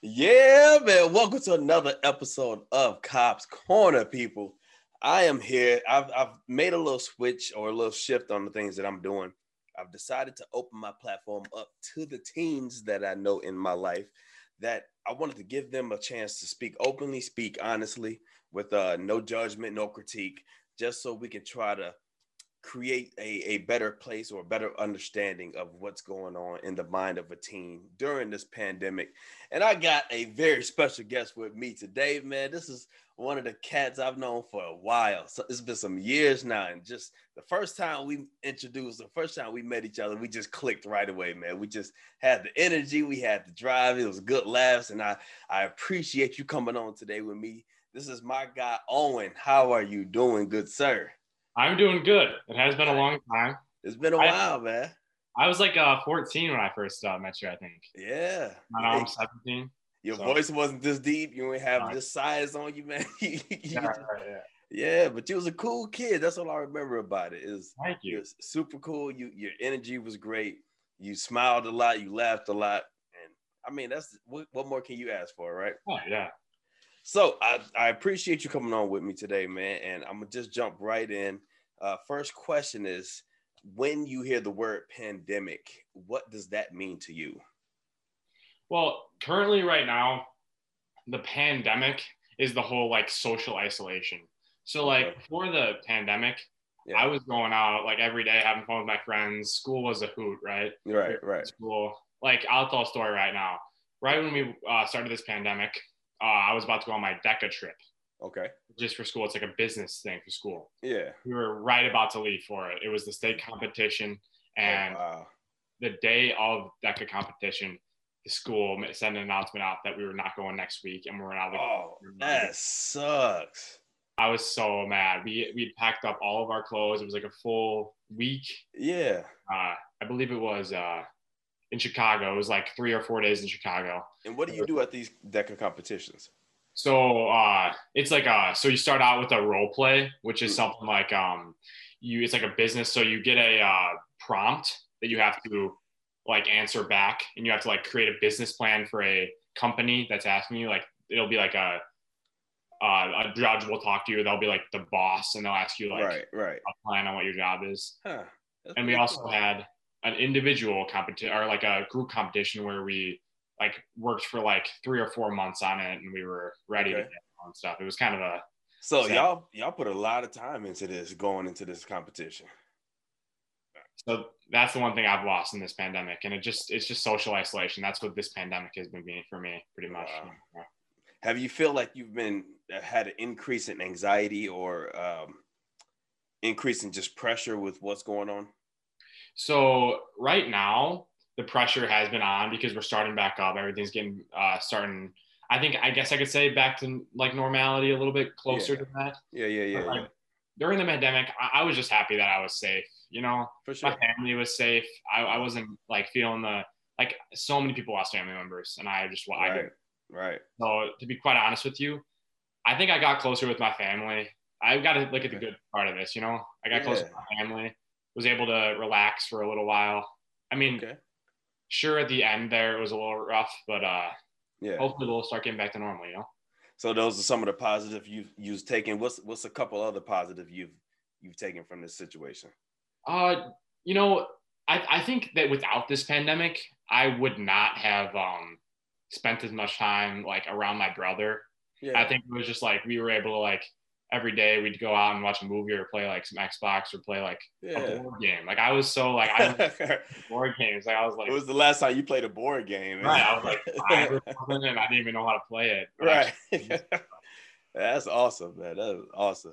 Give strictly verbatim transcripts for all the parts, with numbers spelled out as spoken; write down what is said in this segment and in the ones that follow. Yeah, man. Welcome to another episode of Cops Corner, people. I am here. I've, I've made a little switch or a little shift on the things that I'm doing. I've decided to open my platform up to the teens that I know in my life, that I wanted to give them a chance to speak openly, speak honestly, with uh, no judgment, no critique, just so we can try to create a, a better place or a better understanding of what's going on in the mind of a teen during this pandemic. And I got a very special guest with me today, man. This is one of the cats I've known for a while. So it's been some years now. And just the first time we introduced, the first time we met each other, we just clicked right away, man. We just had the energy. We had the drive. It was good laughs. And I, I appreciate you coming on today with me. This is my guy, Owen. How are you doing, good sir? I'm doing good. It has been a long time. It's been a while, I, man. I was like uh, fourteen when I first uh, met you, I think. Yeah. Now I'm seventeen. Your so. voice wasn't this deep. You didn't have uh, this size on you, man. you, yeah, right, yeah. yeah, but you was a cool kid. That's all I remember about it. It was, Thank you. It was super cool. You, your energy was great. You smiled a lot. You laughed a lot. And I mean, that's what, what more can you ask for, right? Oh, yeah. So I, I appreciate you coming on with me today, man. And I'm going to just jump right in. Uh, first question is, when you hear the word pandemic, what does that mean to you? Well, currently right now, the pandemic is the whole like social isolation. So like before the pandemic, yeah. I was going out like every day, having fun with my friends. School was a hoot, right? Right, right. School. Like I'll tell a story right now. Right when we uh, started this pandemic, uh, I was about to go on my DECA trip. Okay. Just for school. It's like a business thing for school. Yeah. We were right about to leave for it. It was the state competition. And oh, wow. The day of DECA competition, the school sent an announcement out that we were not going next week. And we were not. Oh, that sucks. I was so mad. We we packed up all of our clothes. It was like a full week. Yeah. Uh, I believe it was uh, in Chicago. It was like three or four days in Chicago. And what do you do at these DECA competitions? So uh, it's like a, so you start out with a role play, which is something like um, you, it's like a business. So you get a uh, prompt that you have to like answer back, and you have to like create a business plan for a company that's asking you, like, it'll be like a, uh, a judge will talk to you. They'll be like the boss, and they'll ask you like right, right. a plan on what your job is. Huh. And we also cool. had an individual competition, or like a group competition, where we like worked for like three or four months on it, and we were ready okay. to get on stuff. It was kind of a so sad. y'all y'all put a lot of time into this, going into this competition. So that's the one thing I've lost in this pandemic, and it just it's just social isolation. That's what this pandemic has been being for me, pretty much. Wow. Yeah. Have you feel like you've been had an increase in anxiety or um, increase in just pressure with what's going on? So right now, the pressure has been on because we're starting back up. Everything's getting uh, starting. I think, I guess I could say back to like normality, a little bit closer yeah. to that. Yeah, yeah, yeah, like, yeah. During the pandemic, I, I was just happy that I was safe. You know, For sure. my family was safe. I, I wasn't like feeling the, like so many people lost family members, and I just, well, right. I didn't. Right. So to be quite honest with you, I think I got closer with my family. I've got to look at the good part of this, you know, I got yeah. closer with my family, was able to relax for a little while. I mean, okay. Sure, at the end there, it was a little rough, but uh, yeah. hopefully we'll start getting back to normal, you know? So those are some of the positive you've, you've taken. What's what's a couple other positive you've you've taken from this situation? Uh, you know, I, I think that without this pandemic, I would not have um, spent as much time, like, around my brother. Yeah. I think it was just, like, we were able to, like, every day we'd go out and watch a movie or play like some Xbox or play like yeah. a board game. Like I was so like, I board games. Like I was like, it was the last time you played a board game. Man. Right. I was like, five or something, and I didn't even know how to play it. Right. Actually, that's awesome, man. That was awesome.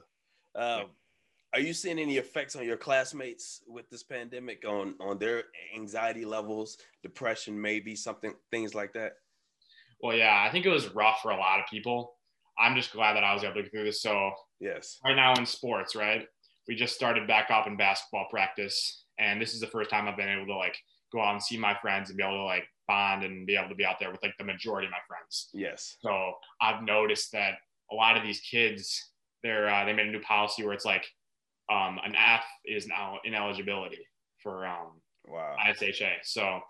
Um, yeah. Are you seeing any effects on your classmates with this pandemic on, on their anxiety levels, depression, maybe something, things like that? Well, yeah, I think it was rough for a lot of people. I'm just glad that I was able to get through this. So yes, right now in sports, right, we just started back up in basketball practice, and this is the first time I've been able to like go out and see my friends and be able to like bond and be able to be out there with like the majority of my friends. Yes. So I've noticed that a lot of these kids, they're uh, they made a new policy where it's like um, an F is now ineligibility for um, wow. I S H A. So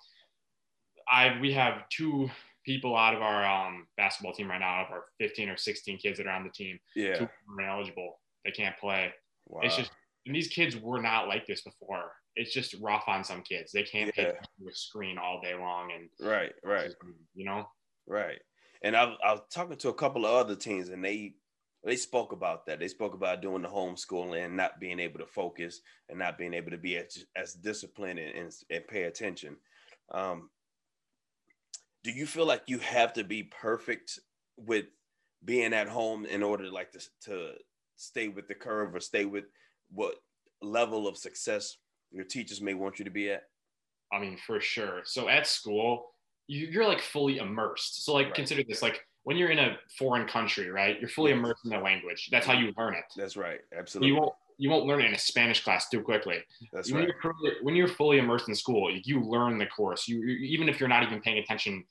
I we have two people out of our um, basketball team right now, out of our fifteen or sixteen kids that are on the team, yeah, two are ineligible. They can't play. Wow. It's just, and these kids were not like this before. It's just rough on some kids. They can't yeah. hit the screen all day long. And right, right, you know, right. And I, I was talking to a couple of other teams, and they they spoke about that. They spoke about doing the homeschooling and not being able to focus and not being able to be as, as disciplined and, and, and pay attention. Um, do you feel like you have to be perfect with being at home in order, like, to to stay with the curve or stay with what level of success your teachers may want you to be at? I mean, for sure. So at school, you're like fully immersed. So like, right. consider this, like when you're in a foreign country, right? You're fully immersed in the language. That's how you learn it. That's right. Absolutely. You won't, you won't learn it in a Spanish class too quickly. That's when right. You're fully, when you're fully immersed in school, you learn the course. You, even if you're not even paying attention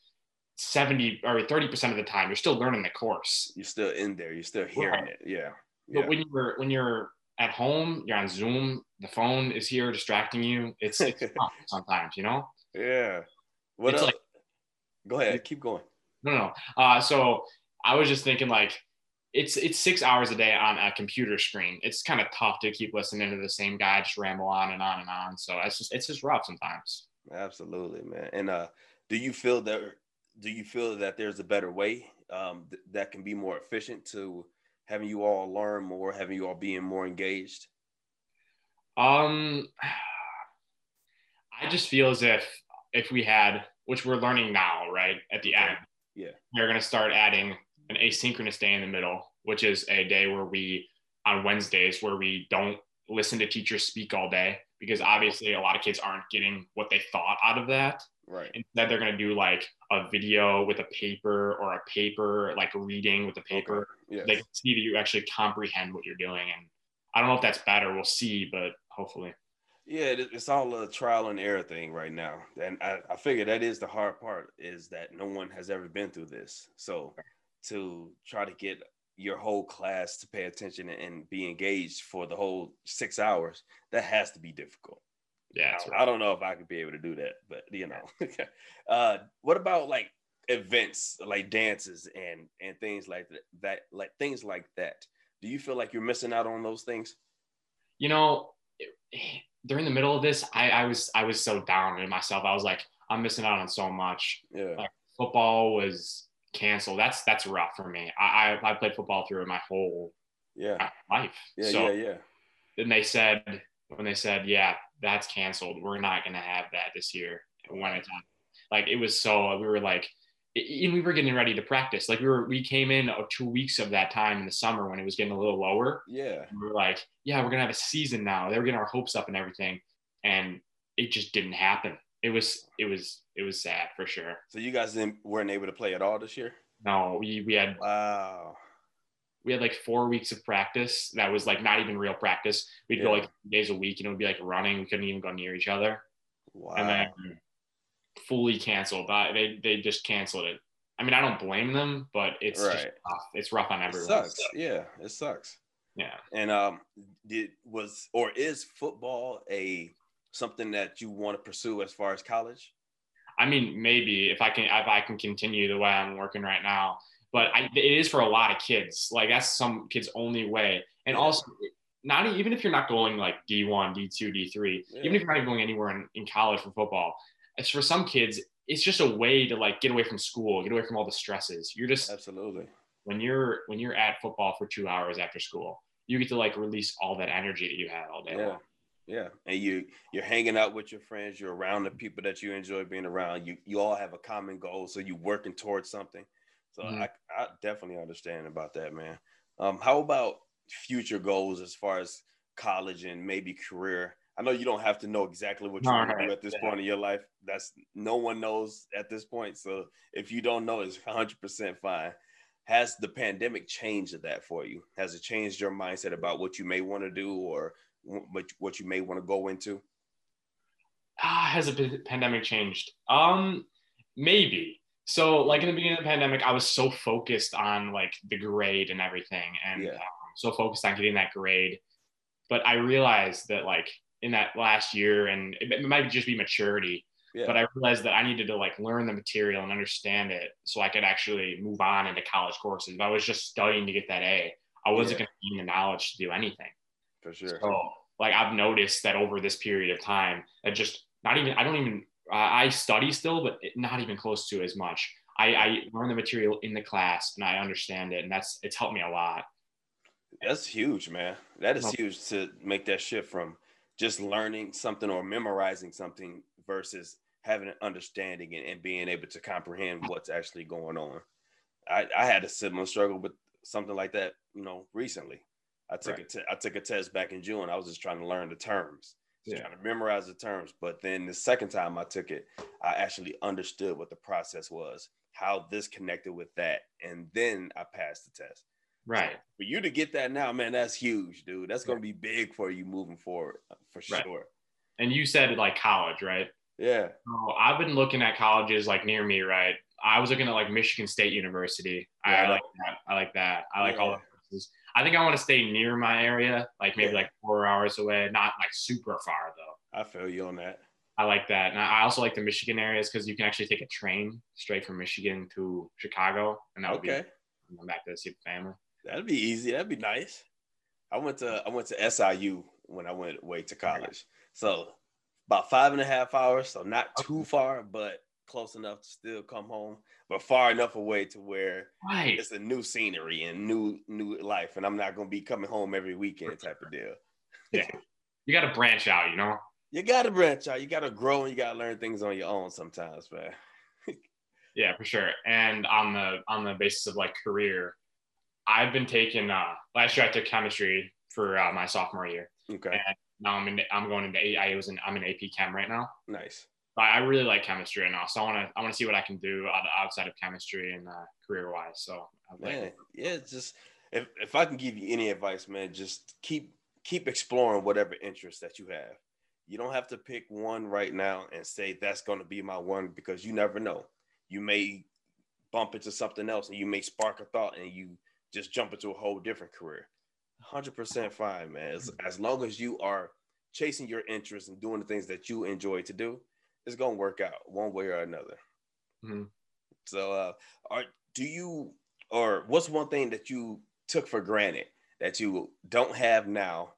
seventy or thirty percent of the time, you're still learning the course. You're still in there. You're still hearing right. it. Yeah. But yeah. when you're, when you're, at home, you're on Zoom, the phone is here distracting you. It's, it's tough sometimes, you know? Yeah. What it's else? Like, go ahead. Keep going. No, no. Uh, so I was just thinking, like, it's it's six hours a day on a computer screen. It's kind of tough to keep listening to the same guy just ramble on and on and on. So it's just it's just rough sometimes. Absolutely, man. And uh, do you feel that do you feel that there's a better way um, th- that can be more efficient to having you all learn more, having you all being more engaged? Um, I just feel as if, if we had, which we're learning now, right? At the end, yeah, we're going to start adding an asynchronous day in the middle, which is a day where we, on Wednesdays, where we don't listen to teachers speak all day, because obviously a lot of kids aren't getting what they thought out of that. Right. Instead, they're going to do like a video with a paper or a paper, like reading with a paper. Okay. Yes. They can see that you actually comprehend what you're doing. And I don't know if that's better. We'll see, but hopefully. Yeah, it's all a trial and error thing right now. And I, I figure that is the hard part, is that no one has ever been through this. So to try to get your whole class to pay attention and be engaged for the whole six hours, that has to be difficult. Yeah, right. I don't know if I could be able to do that, but you know. uh, what about like events, like dances and and things like that, that? Like things like that. Do you feel like you're missing out on those things? You know, during the middle of this, I, I was I was so down in myself. I was like, I'm missing out on so much. Yeah, like, football was canceled. That's that's rough for me. I I, I played football through my whole yeah life. Yeah, so, yeah, yeah. Then they said when they said yeah. that's canceled, we're not going to have that this year. When it's on, like, it was so, we were like, and we were getting ready to practice. Like we were, we came in two weeks of that time in the summer when it was getting a little lower. Yeah. We were like, yeah, we're going to have a season now. They were getting our hopes up and everything. And it just didn't happen. It was, it was, it was sad for sure. So you guys didn't, weren't able to play at all this year? No, we, we had, wow. We had like four weeks of practice that was like not even real practice. We'd yeah. go like days a week and it would be like running. We couldn't even go near each other. Wow. And then fully canceled. They they just canceled it. I mean, I don't blame them, but it's right. just rough. It's rough on everyone. It sucks. So. Yeah, it sucks. Yeah. And um, did was or is football a something that you want to pursue as far as college? I mean, maybe if I can if I can continue the way I'm working right now. But I, it is for a lot of kids. Like that's some kids' only way. And yeah. also, not even if you're not going like D one, D two, D three, yeah. even if you're not even going anywhere in, in college for football, it's for some kids, it's just a way to like get away from school, get away from all the stresses. You're just absolutely when you're when you're at football for two hours after school, you get to like release all that energy that you had all day yeah. long. Yeah, and you you're hanging out with your friends. You're around the people that you enjoy being around. You you all have a common goal, so you're working towards something. So mm-hmm. I, I definitely understand about that, man. Um, how about future goals as far as college and maybe career? I know you don't have to know exactly what you want to do at this yeah. point in your life. That's no one knows at this point. So if you don't know, it's one hundred percent fine. Has the pandemic changed that for you? Has it changed your mindset about what you may want to do or what you may want to go into? Ah, has the pandemic changed? Um, maybe. So like in the beginning of the pandemic, I was so focused on like the grade and everything and yeah. um, so focused on getting that grade. But I realized that like in that last year, and it, it might just be maturity, Yeah. But I realized that I needed to like learn the material and understand it so I could actually move on into college courses. If I was just studying to get that A, I wasn't yeah. going to need the knowledge to do anything. For sure. So like I've noticed that over this period of time, that just not even, I don't even, uh, I study still, but not even close to as much. I, I learn the material in the class and I understand it. And that's, it's helped me a lot. That's huge, man. That is huge to make that shift from just learning something or memorizing something versus having an understanding and, and being able to comprehend what's actually going on. I, I had a similar struggle with something like that, you know, recently. I took right. a te- I took a test back in June. I was just trying to learn the terms, just yeah. trying to memorize the terms. But then the second time I took it, I actually understood what the process was, how this connected with that. And then I passed the test. Right. So for you to get that now, man, that's huge, dude. That's going to be big for you moving forward, for sure. Right. And you said like college, right? Yeah. So I've been looking at colleges like near me, right? I was looking at like Michigan State University. Yeah. I, I like that. I like that. I like yeah. all the places. I think I want to stay near my area, like maybe yeah. like four hours away, not like super far though. I feel you on that. I like that. And I also like the Michigan areas because you can actually take a train straight from Michigan to Chicago. And that would okay. be come back to see the family. That'd be easy. That'd be nice. I went to I went to S I U when I went away to college. So about five and a half hours. So not too far, but close enough to still come home, but far enough away to where right. it's a new scenery and new new life. And I'm not gonna be coming home every weekend type of deal. Yeah. You gotta branch out, you know? You gotta branch out. You gotta grow and you gotta learn things on your own sometimes, man. Yeah, for sure. And on the on the basis of like career. I've been taking, uh, last year I took chemistry for uh, my sophomore year. Okay. And now I'm in, I'm going into, I was in, I'm in A P Chem right now. Nice. But I really like chemistry right now. So I want to, I want to see what I can do outside of chemistry and uh, career wise. So I'd man, like yeah, it's just, if, if I can give you any advice, man, just keep, keep exploring whatever interests that you have. You don't have to pick one right now and say, that's going to be my one, because you never know. You may bump into something else and you may spark a thought and you just jump into a whole different career. one hundred percent fine, man. As, as long as you are chasing your interests and doing the things that you enjoy to do, it's going to work out one way or another. Mm-hmm. So uh, are, do you, or what's one thing that you took for granted that you don't have now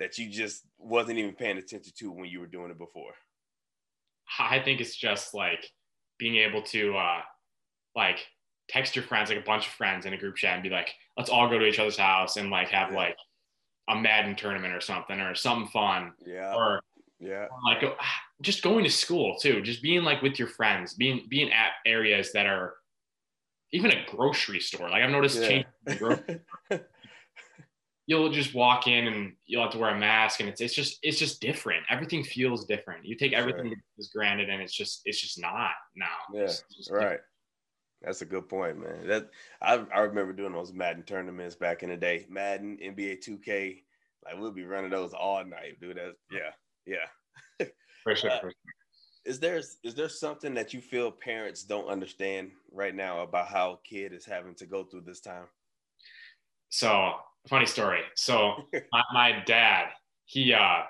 that you just wasn't even paying attention to when you were doing it before? I think it's just like being able to uh, like, text your friends, like a bunch of friends in a group chat and be like, let's all go to each other's house and like have yeah. like a Madden tournament or something or something fun. Yeah. Or yeah. Or like just going to school too. Just being like with your friends, being, being at areas that are even a grocery store. Like I've noticed yeah. change in the grocery store. You'll just walk in and you'll have to wear a mask and it's, it's just, it's just different. Everything feels different. You take everything right. as granted and it's just, it's just not now. Yeah. It's just right. different. That's a good point, man. That I, I remember doing those Madden tournaments back in the day. Madden, N B A two K, like we'll be running those all night, dude. That's, yeah, yeah. For sure. Uh, for sure. Is there is there something that you feel parents don't understand right now about how a kid is having to go through this time? So funny story. So my, my dad, he uh,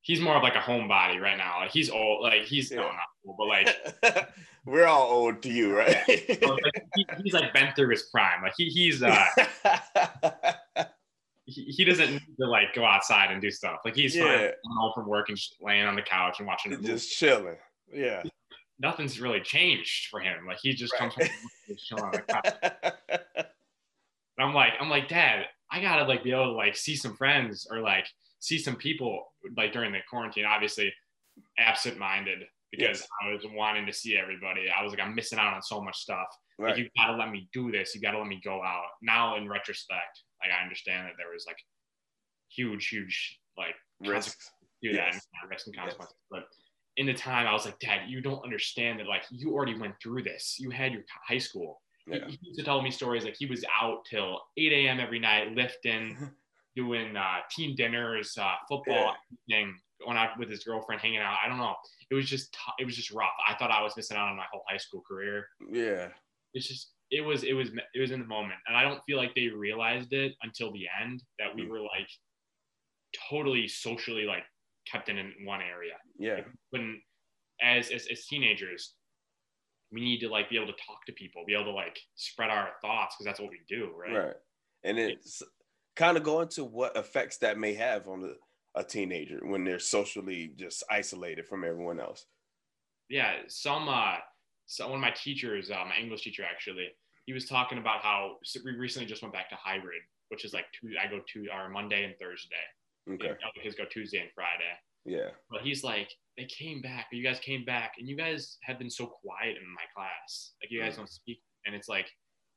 he's more of like a homebody right now. Like he's old, like he's yeah. no, not old, but like. We're all old to you, right? So like, he, he's like been through his prime. Like he he's uh he, he doesn't need to like go outside and do stuff. Like he's yeah. fine going home from work and just laying on the couch and watching. Just chilling. Yeah. He, nothing's really changed for him. Like he just right. comes home and just chilling on the couch. And I'm like, I'm like, Dad, I gotta like be able to like see some friends or like see some people like during the quarantine. Obviously, absent-minded. Because yes. I was wanting to see everybody. I was like, I'm missing out on so much stuff. Right. Like, you got to let me do this. You got to let me go out. Now, in retrospect, like, I understand that there was, like, huge, huge, like, risks. Do that yes. and risk and consequences. Yes. But in the time, I was like, Dad, you don't understand that, like, you already went through this. You had your high school. Yeah. He, he used to tell me stories, like, he was out till eight a.m. every night, lifting, doing uh, team dinners, uh, football, yeah. everything. Going out with his girlfriend, hanging out. I don't know. It was just, t- it was just rough. I thought I was missing out on my whole high school career. Yeah. It's just, it was, it was, it was in the moment. And I don't feel like they realized it until the end that we were like totally socially like kept in, in one area. Yeah. Like, we couldn't as, as, as teenagers, we need to like be able to talk to people, be able to like spread our thoughts, because that's what we do, right? Right. And it's kind of going to what effects that may have on the, a teenager when they're socially just isolated from everyone else. Yeah, some uh, so one of my teachers, uh, my English teacher actually, he was talking about how we recently just went back to hybrid, which is like two, I go to our Monday and Thursday. Okay. And other kids go Tuesday and Friday. Yeah. But he's like, they came back, but you guys came back, and you guys have been so quiet in my class. Like you guys mm. don't speak, and it's like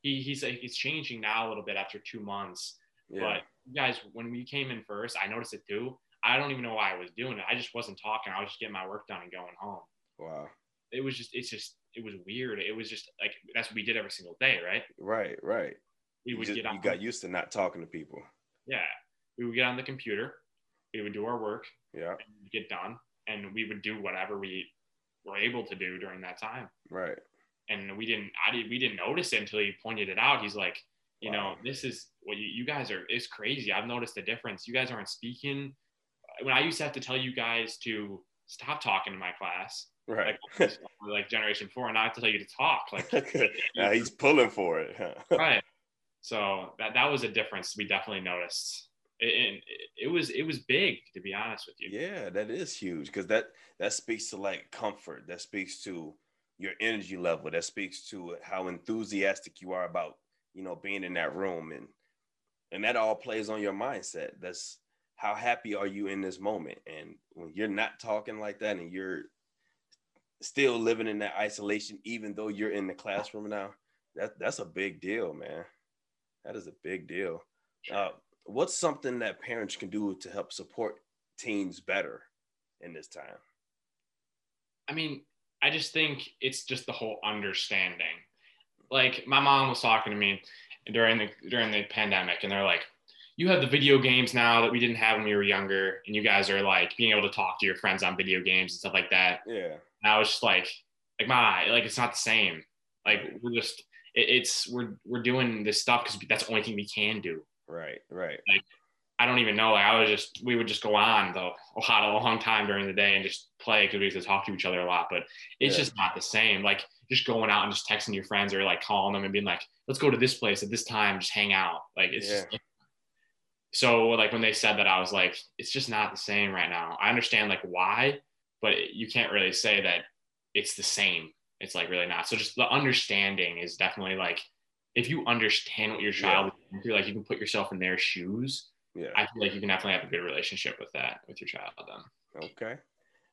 he he's like he's changing now a little bit after two months. Yeah. But you guys, when we came in first, I noticed it too. I don't even know why I was doing it. I just wasn't talking. I was just getting my work done and going home. Wow. It was just, it's just, it was weird. It was just like, that's what we did every single day, right? Right, right. We would just, get on. You got used to not talking to people. Yeah. We would get on the computer. We would do our work. Yeah. And we'd get done. And we would do whatever we were able to do during that time. Right. And we didn't, I did, we didn't notice it until he pointed it out. He's like, you wow. know, this is what well, you, you guys are, it's crazy. I've noticed the difference. You guys aren't speaking. When I used to have to tell you guys to stop talking in my class. Right. Like, like generation four, and now I have to tell you to talk. Like yeah, he's pulling for it. Huh? Right. So that, that was a difference we definitely noticed. And it, it, it was, it was big, to be honest with you. Yeah, that is huge. Because that, that speaks to like comfort. That speaks to your energy level. That speaks to how enthusiastic you are about, you know, being in that room. And, and that all plays on your mindset. That's, how happy are you in this moment? And when you're not talking like that and you're still living in that isolation, even though you're in the classroom now, that, that's a big deal, man. That is a big deal. Uh, what's something that parents can do to help support teens better in this time? I mean, I just think it's just the whole understanding. Like my mom was talking to me during the, during the pandemic, and they're like, you have the video games now that we didn't have when we were younger, and you guys are like being able to talk to your friends on video games and stuff like that. Yeah. And I was just like, like my, like, it's not the same. Like we're just, it, it's, we're, we're doing this stuff because that's the only thing we can do. Right. Right. Like, I don't even know. Like I was just, we would just go on the, a lot, a long time during the day and just play because we used to talk to each other a lot, but it's yeah. just not the same. Like just going out and just texting your friends or like calling them and being like, let's go to this place at this time, just hang out. Like it's yeah. just, so like when they said that, I was like, it's just not the same right now. I understand like why, but you can't really say that it's the same. It's like really not. So just the understanding is definitely like, if you understand what your child yeah. is through, like you can put yourself in their shoes. Yeah. I feel like you can definitely have a good relationship with that, with your child then. Okay.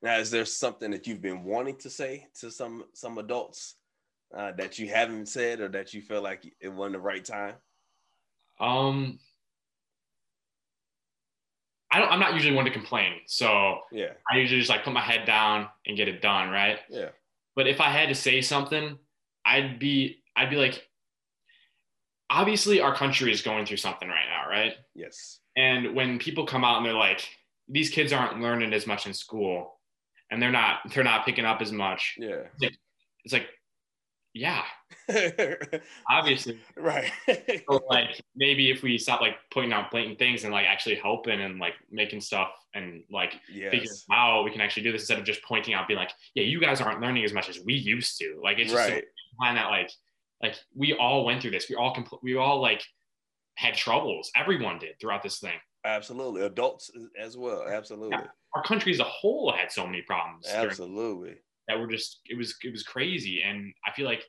Now, is there something that you've been wanting to say to some, some adults uh, that you haven't said, or that you feel like it wasn't the right time? Um, I don't, I'm not usually one to complain. So yeah. I usually just like put my head down and get it done. Right. Yeah. But if I had to say something, I'd be, I'd be like, obviously our country is going through something right now. Right. Yes. And when people come out and they're like, these kids aren't learning as much in school and they're not, they're not picking up as much. Yeah. It's like, it's like yeah, obviously. Right. So like maybe if we stop like putting out blatant things and like actually helping and like making stuff and like yes. figuring out we can actually do this instead of just pointing out being like, yeah, you guys aren't learning as much as we used to. Like it's just right. find that like, like we all went through this. We all, compl- we all like had troubles. Everyone did throughout this thing. Absolutely. Adults as well. Absolutely. Yeah. Our country as a whole had so many problems. Absolutely. During- that were just, it was, it was crazy. And I feel like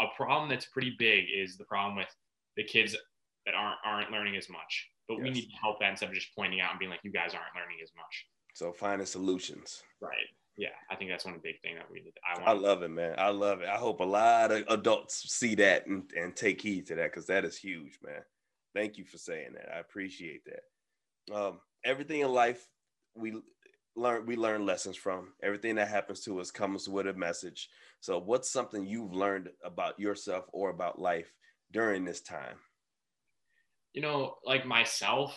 a problem that's pretty big is the problem with the kids that aren't, aren't learning as much, but yes. we need to help that instead of just pointing out and being like, you guys aren't learning as much. So finding solutions. Right. Yeah. I think that's one big thing that we did. I, want I love to- it, man. I love it. I hope a lot of adults see that and, and take heed to that. Cause that is huge, man. Thank you for saying that. I appreciate that. Um, everything in life, we, Learn we learn lessons from. Everything that happens to us comes with a message. So what's something you've learned about yourself or about life during this time? You know, like myself,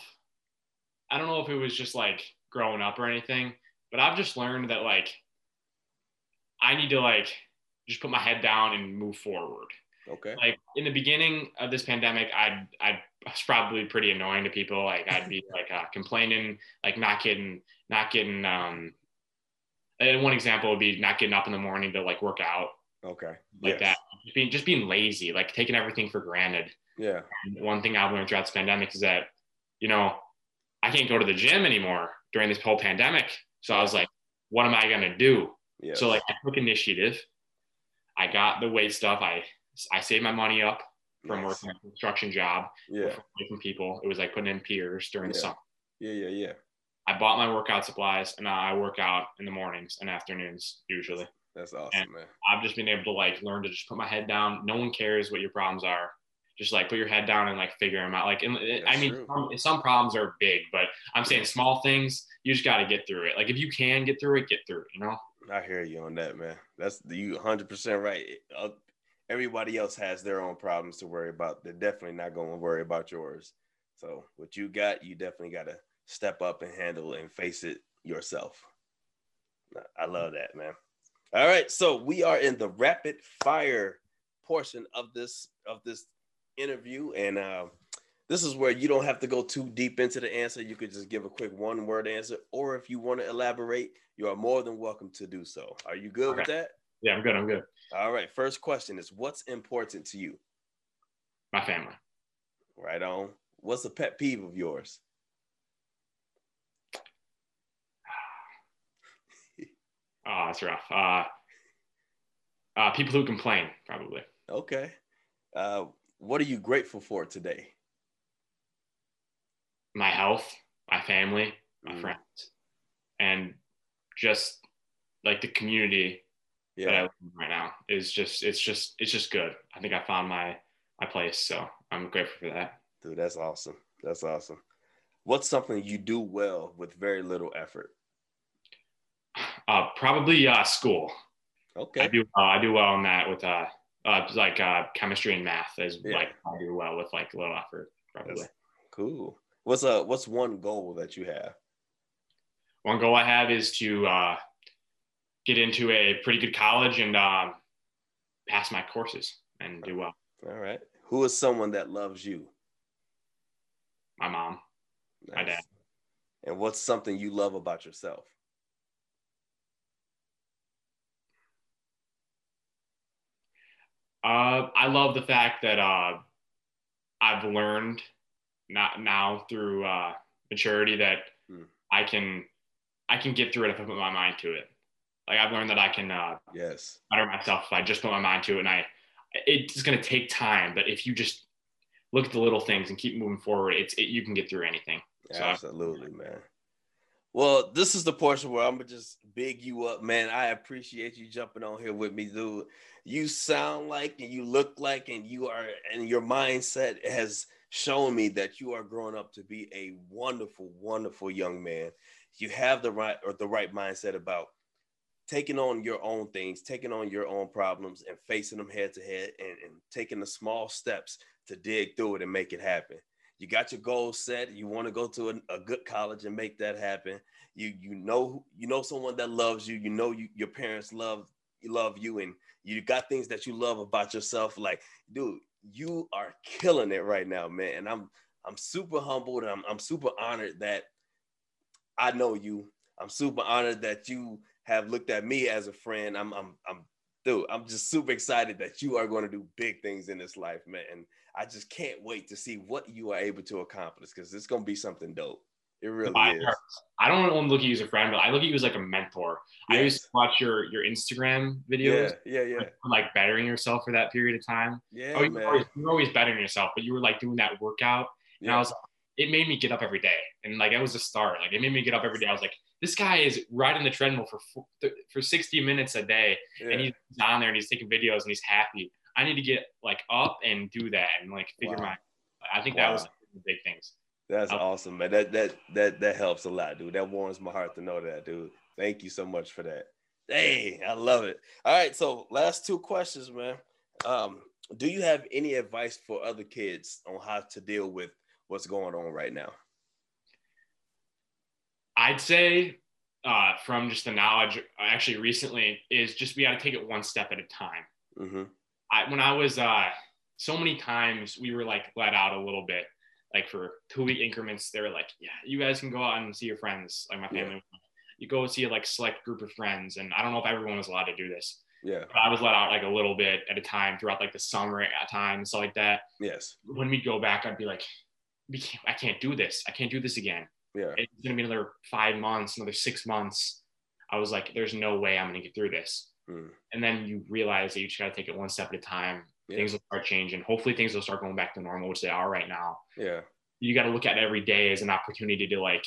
I don't know if it was just like growing up or anything, but I've just learned that like I need to like just put my head down and move forward. Okay. Like in the beginning of this pandemic, I'd I'd I was probably pretty annoying to people. Like I'd be like uh, complaining, like not getting, not getting, um, and one example would be not getting up in the morning to like work out. Okay. Like yes. that. Just being, just being lazy, like taking everything for granted. Yeah. And one thing I've learned throughout this pandemic is that, you know, I can't go to the gym anymore during this whole pandemic. So I was like, what am I going to do? Yes. So like I took initiative. I got the weight stuff. I, I saved my money up from nice. working at a construction job. Yeah. From people. It was like putting in peers during yeah. the summer. Yeah. Yeah. Yeah. I bought my workout supplies and I work out in the mornings and afternoons usually. That's awesome, and man. I've just been able to like learn to just put my head down. No one cares what your problems are. Just like put your head down and like figure them out. Like, and it, I mean, some, some problems are big, but I'm saying small things. You just got to get through it. Like if you can get through it, get through it, you know? I hear you on that, man. That's you one hundred percent right. Uh, everybody else has their own problems to worry about. They're definitely not going to worry about yours. So what you got, you definitely got to step up and handle it and face it yourself. I love that, man. All right, so we are in the rapid fire portion of this of this interview, and uh, this is where you don't have to go too deep into the answer. You could just give a quick one word answer, or if you want to elaborate, you are more than welcome to do so. Are you good okay. with that? Yeah, I'm good. I'm good. All right. First question is, what's important to you? My family. Right on. What's a pet peeve of yours? Oh, that's rough. Uh, uh, people who complain, probably. Okay. Uh, what are you grateful for today? My health, my family, my mm. friends, and just like the community yeah. that I live in right now is just, it's just, it's just good. I think I found my, my place. So I'm grateful for that. Dude, that's awesome. That's awesome. What's something you do well with very little effort? Uh, probably uh, school. Okay. I do. Uh, I do well in that with uh, uh like uh, chemistry and math is yeah. like I do well with like little effort. Probably. That's cool. What's uh What's one goal that you have? One goal I have is to uh, get into a pretty good college and um, pass my courses and do well. All right. Who is someone that loves you? My mom. Nice. My dad. And what's something you love about yourself? Uh, I love the fact that uh, I've learned not now through uh, maturity that mm. I can I can get through it if I put my mind to it. Like I've learned that I can uh, yes. better myself if I just put my mind to it. And I it's going to take time, but if you just look at the little things and keep moving forward, it's it, you can get through anything. Yeah, so, absolutely, man. Well, this is the portion where I'm going to just big you up, man. I appreciate you jumping on here with me, dude. You sound like and you look like and you are and your mindset has shown me that you are growing up to be a wonderful, wonderful young man. You have the right or the right mindset about taking on your own things, taking on your own problems and facing them head to head and, and taking the small steps to dig through it and make it happen. You got your goals set. You want to go to a, a good college and make that happen. You you know you know someone that loves you. You know you, your parents love love you, and you got things that you love about yourself. Like, dude, you are killing it right now, man. And I'm I'm super humbled. And I'm I'm super honored that I know you. I'm super honored that you have looked at me as a friend. I'm I'm I'm dude. I'm just super excited that you are going to do big things in this life, man. And I just can't wait to see what you are able to accomplish because it's going to be something dope. It really I, is. I don't want to look at you as a friend, but I look at you as like a mentor. Yes. I used to watch your, your Instagram videos. Yeah, yeah, yeah. Like, like bettering yourself for that period of time. Yeah, oh, you, man. Were always, you were always bettering yourself, but you were like doing that workout. Yeah. And I was like, it made me get up every day. And like, it was a start. Like it made me get up every day. I was like, this guy is riding the treadmill for for sixty minutes a day. Yeah. And he's on there and he's taking videos and he's happy. I need to get like up and do that and like figure wow. my, I think wow. that was like, one of the big things. That's um, awesome, man. That, that, that, that helps a lot, dude. That warms my heart to know that, dude. Thank you so much for that. Hey, I love it. All right. So last two questions, man. Um, do you have any advice for other kids on how to deal with what's going on right now? I'd say uh, from just the knowledge actually recently is just, we got to take it one step at a time. Mm-hmm. I, when I was, uh, so many times we were like let out a little bit, like for two week increments, they were like, yeah, you guys can go out and see your friends. Like my family. Yeah. you go and see like select group of friends. And I don't know if everyone was allowed to do this. Yeah. But I was let out like a little bit at a time throughout like the summer at time and stuff like that. Yes. When we go back, I'd be like, we can't, I can't do this. I can't do this again. Yeah. It's going to be another five months, another six months. I was like, there's no way I'm going to get through this. Mm. And then you realize that you just got to take it one step at a time. Yeah. Things will start changing. Hopefully things will start going back to normal, which they are right now. Yeah. You got to look at every day as an opportunity to like,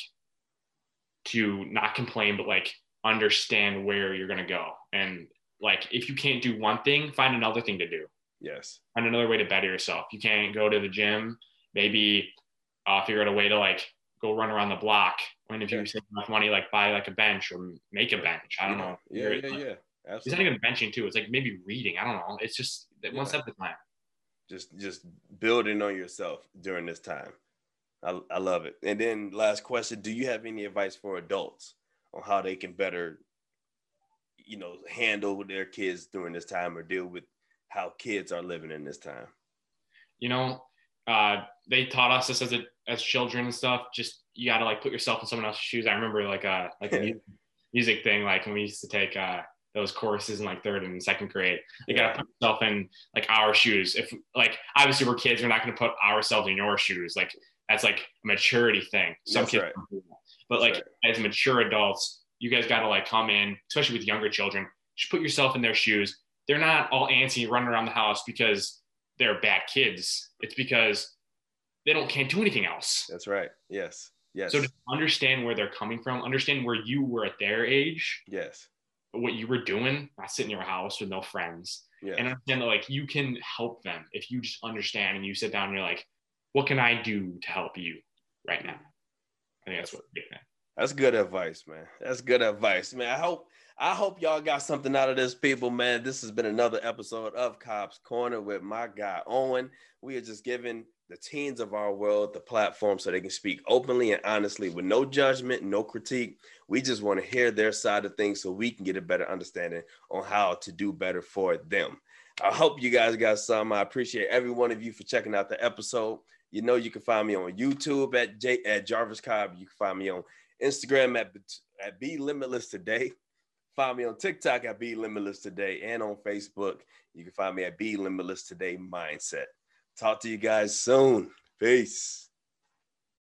to not complain, but like understand where you're going to go. And like, if you can't do one thing, find another thing to do. Yes. Find another way to better yourself. You can't go to the gym, maybe uh, figure out a way to like go run around the block. And if you save enough money, like buy like a bench or make a bench. I don't yeah. know. Yeah, yeah, like, yeah. Absolutely. It's not even benching too. It's like maybe reading. I don't know. It's just yeah. one step at a time. Just, just building on yourself during this time. I, I love it. And then last question, do you have any advice for adults on how they can better, you know, handle their kids during this time or deal with how kids are living in this time? You know, uh, they taught us this as a, as children and stuff. Just, you got to like put yourself in someone else's shoes. I remember like a, like a music, music thing, like when we used to take uh, those courses in like third and second grade, you yeah. got to put yourself in like our shoes. If like, obviously we're kids, we're not going to put ourselves in your shoes. Like, that's like a maturity thing. Some that's kids right. don't do that. But that's like right. as mature adults, you guys got to like come in, especially with younger children, just put yourself in their shoes. They're not all antsy running around the house because they're bad kids. It's because they don't can't do anything else. That's right. Yes. Yes. So just understand where they're coming from. Understand where you were at their age. Yes. What you were doing, not sitting in your house with no friends. Yes. And understand that like you can help them if you just understand and you sit down and you're like, what can I do to help you right now? I think that's what we're doing. That's good advice, man. That's good advice, man. I hope I hope y'all got something out of this, people, man. This has been another episode of Cops Corner with my guy, Owen. We are just giving the teens of our world the platform so they can speak openly and honestly with no judgment, no critique. We just want to hear their side of things so we can get a better understanding on how to do better for them. I hope you guys got some. I appreciate every one of you for checking out the episode. You know, you can find me on YouTube at J at Jarvis Cobb. You can find me on Instagram at, at Be Limitless Today. Find me on TikTok at Be Limitless Today. And on Facebook, you can find me at Be Limitless Today Mindset. Talk to you guys soon. Peace.